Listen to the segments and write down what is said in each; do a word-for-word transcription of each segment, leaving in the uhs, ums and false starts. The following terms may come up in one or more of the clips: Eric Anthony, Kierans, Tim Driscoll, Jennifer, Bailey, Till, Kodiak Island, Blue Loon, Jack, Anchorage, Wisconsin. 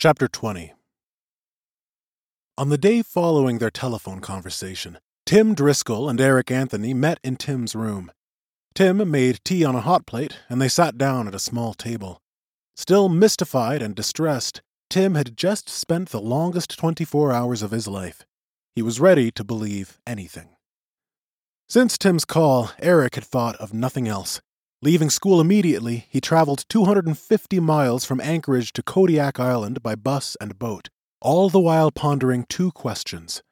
Chapter twenty. On the day following their telephone conversation, Tim Driscoll and Eric Anthony met in Tim's room. Tim made tea on a hot plate, and they sat down at a small table. Still mystified and distressed, Tim had just spent the longest twenty-four hours of his life. He was ready to believe anything. Since Tim's call, Eric had thought of nothing else. Leaving school immediately, he traveled two hundred fifty miles from Anchorage to Kodiak Island by bus and boat, all the while pondering two questions.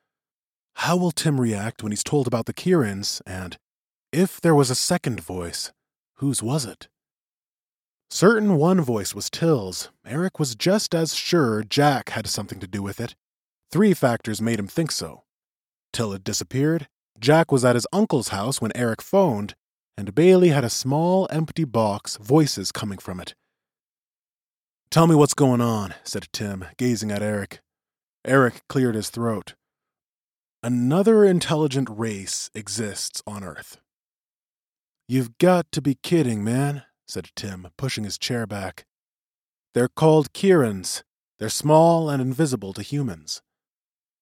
How will Tim react when he's told about the Kierans? And, if there was a second voice, whose was it? Certain one voice was Till's. Eric was just as sure Jack had something to do with it. Three factors made him think so. Till had disappeared, Jack was at his uncle's house when Eric phoned, and Bailey had a small, empty box, voices coming from it. "Tell me what's going on," said Tim, gazing at Eric. Eric cleared his throat. "Another intelligent race exists on Earth." "You've got to be kidding, man," said Tim, pushing his chair back. "They're called Kierans. They're small and invisible to humans."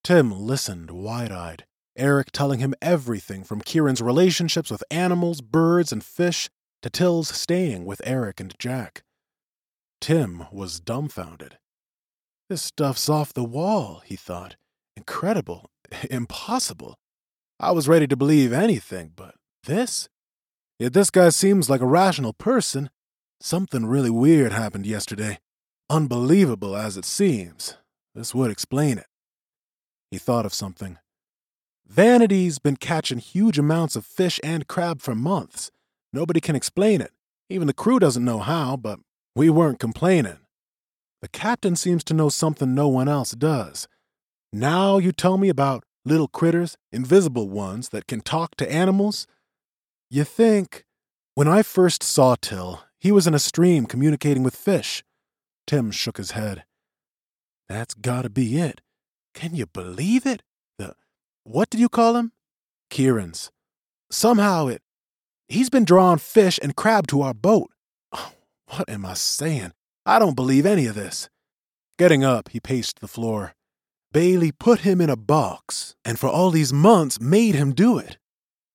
Tim listened, wide-eyed. Eric telling him everything from Kieran's relationships with animals, birds, and fish to Till's staying with Eric and Jack. Tim was dumbfounded. This stuff's off the wall, he thought. Incredible. Impossible. I was ready to believe anything, but this? Yet this guy seems like a rational person. Something really weird happened yesterday. Unbelievable as it seems. This would explain it. He thought of something. Vanity's been catching huge amounts of fish and crab for months. Nobody can explain it. Even the crew doesn't know how, but we weren't complaining. The captain seems to know something no one else does. Now you tell me about little critters, invisible ones that can talk to animals? You think... When I first saw Till, he was in a stream communicating with fish. Tim shook his head. That's gotta be it. Can you believe it? What did you call him? Kierans. Somehow it... He's been drawing fish and crab to our boat. Oh, what am I saying? I don't believe any of this. Getting up, he paced the floor. Bailey put him in a box, and for all these months made him do it.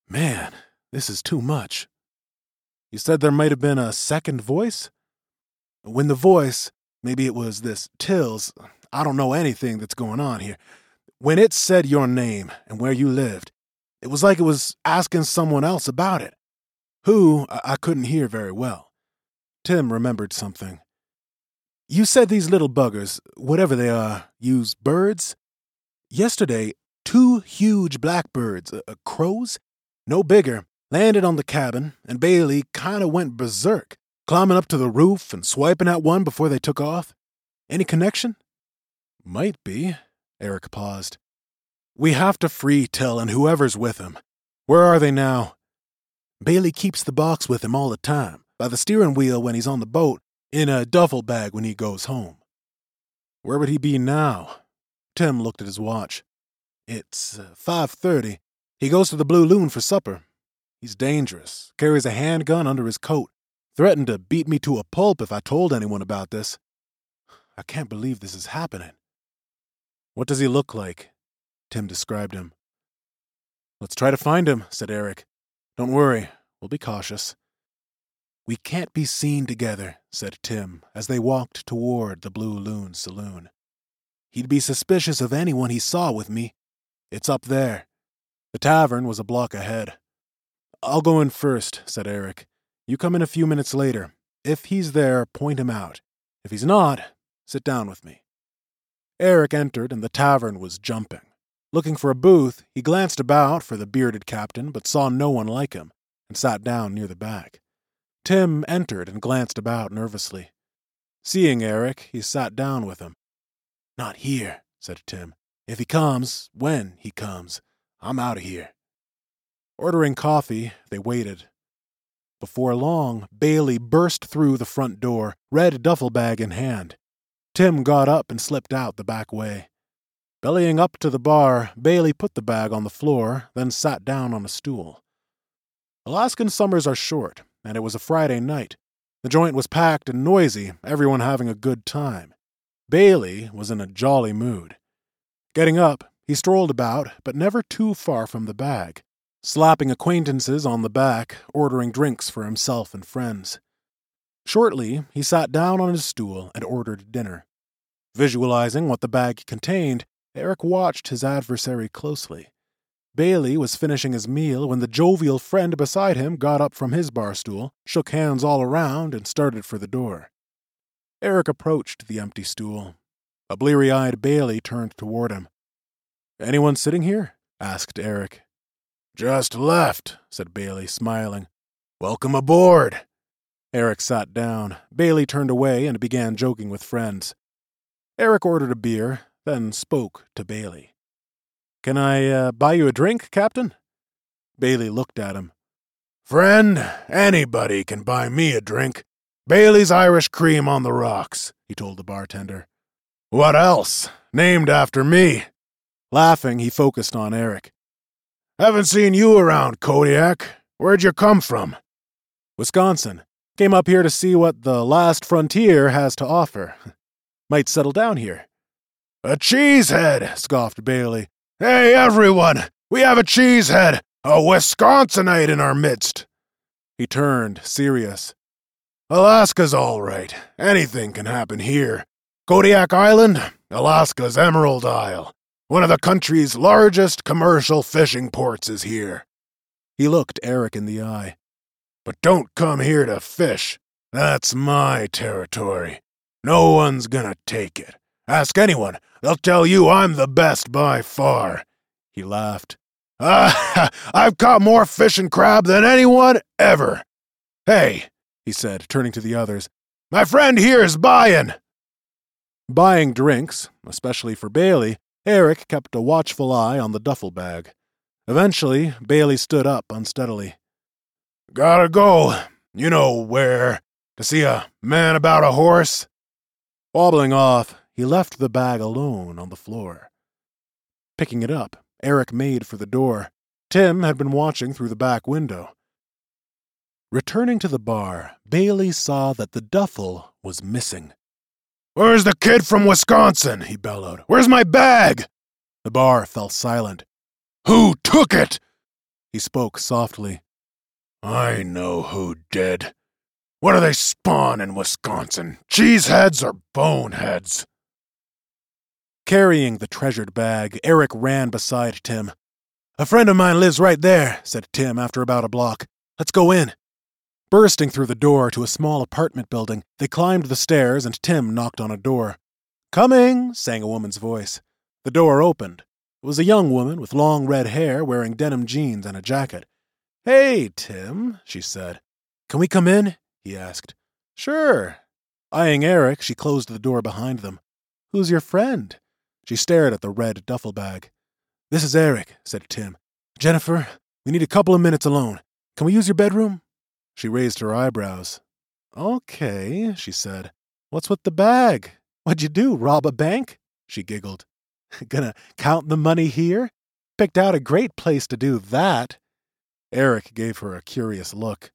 Man, this is too much. You said there might have been a second voice? When the voice... Maybe it was this Till's... I don't know anything that's going on here... When it said your name and where you lived, it was like it was asking someone else about it. Who, I, I couldn't hear very well. Tim remembered something. You said these little buggers, whatever they are, use birds? Yesterday, two huge blackbirds, uh, crows, no bigger, landed on the cabin, and Bailey kind of went berserk, climbing up to the roof and swiping at one before they took off. Any connection? Might be. Eric paused. We have to free Till and whoever's with him. Where are they now? Bailey keeps the box with him all the time, by the steering wheel when he's on the boat, in a duffel bag when he goes home. Where would he be now? Tim looked at his watch. It's uh, five thirty. He goes to the Blue Loon for supper. He's dangerous, carries a handgun under his coat, threatened to beat me to a pulp if I told anyone about this. I can't believe this is happening. What does he look like? Tim described him. Let's try to find him, said Eric. Don't worry, we'll be cautious. We can't be seen together, said Tim, as they walked toward the Blue Loon saloon. He'd be suspicious of anyone he saw with me. It's up there. The tavern was a block ahead. I'll go in first, said Eric. You come in a few minutes later. If he's there, point him out. If he's not, sit down with me. Eric entered, and the tavern was jumping. Looking for a booth, he glanced about for the bearded captain, but saw no one like him, and sat down near the back. Tim entered and glanced about nervously. Seeing Eric, he sat down with him. Not here, said Tim. If he comes, when he comes, I'm out of here. Ordering coffee, they waited. Before long, Bailey burst through the front door, red duffel bag in hand. Tim got up and slipped out the back way. Bellying up to the bar, Bailey put the bag on the floor, then sat down on a stool. Alaskan summers are short, and it was a Friday night. The joint was packed and noisy, everyone having a good time. Bailey was in a jolly mood. Getting up, he strolled about, but never too far from the bag, slapping acquaintances on the back, ordering drinks for himself and friends. Shortly, he sat down on his stool and ordered dinner. Visualizing what the bag contained, Eric watched his adversary closely. Bailey was finishing his meal when the jovial friend beside him got up from his bar stool, shook hands all around, and started for the door. Eric approached the empty stool. A bleary-eyed Bailey turned toward him. "Anyone sitting here?" asked Eric. "Just left," said Bailey, smiling. "Welcome aboard." Eric sat down. Bailey turned away and began joking with friends. Eric ordered a beer, then spoke to Bailey. "Can I uh, buy you a drink, Captain?" Bailey looked at him. "Friend, anybody can buy me a drink. Bailey's Irish cream on the rocks," he told the bartender. "What else? Named after me." Laughing, he focused on Eric. "Haven't seen you around, Kodiak. Where'd you come from?" "Wisconsin. Came up here to see what the last frontier has to offer. Might settle down here." "A cheesehead," scoffed Bailey. "Hey, everyone! We have a cheesehead, a Wisconsinite in our midst." He turned, serious. "Alaska's all right. Anything can happen here. Kodiak Island, Alaska's Emerald Isle. One of the country's largest commercial fishing ports is here." He looked Eric in the eye. "But don't come here to fish. That's my territory. No one's gonna take it. Ask anyone. They'll tell you I'm the best by far." He laughed. "Ah, I've caught more fish and crab than anyone ever. Hey," he said, turning to the others, "my friend here is buying." Buying drinks, especially for Bailey, Eric kept a watchful eye on the duffel bag. Eventually, Bailey stood up unsteadily. "Gotta go, you know where, to see a man about a horse." Wobbling off, he left the bag alone on the floor. Picking it up, Eric made for the door. Tim had been watching through the back window. Returning to the bar, Bailey saw that the duffel was missing. "Where's the kid from Wisconsin?" he bellowed. "Where's my bag?" The bar fell silent. "Who took it?" He spoke softly. "I know who did. What do they spawn in Wisconsin? Cheeseheads or boneheads?" Carrying the treasured bag, Eric ran beside Tim. "A friend of mine lives right there," said Tim after about a block. "Let's go in." Bursting through the door to a small apartment building, they climbed the stairs and Tim knocked on a door. "Coming," sang a woman's voice. The door opened. It was a young woman with long red hair wearing denim jeans and a jacket. "Hey, Tim," she said. "Can we come in?" he asked. "Sure." Eyeing Eric, she closed the door behind them. "Who's your friend?" She stared at the red duffel bag. "This is Eric," said Tim. "Jennifer, we need a couple of minutes alone. Can we use your bedroom?" She raised her eyebrows. "Okay," she said. "What's with the bag? What'd you do, rob a bank?" She giggled. "Gonna count the money here? Picked out a great place to do that." Eric gave her a curious look.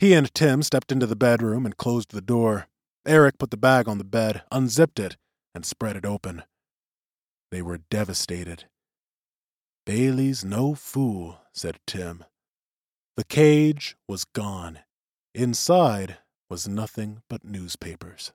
He and Tim stepped into the bedroom and closed the door. Eric put the bag on the bed, unzipped it, and spread it open. They were devastated. "Bailey's no fool," said Tim. The cage was gone. Inside was nothing but newspapers.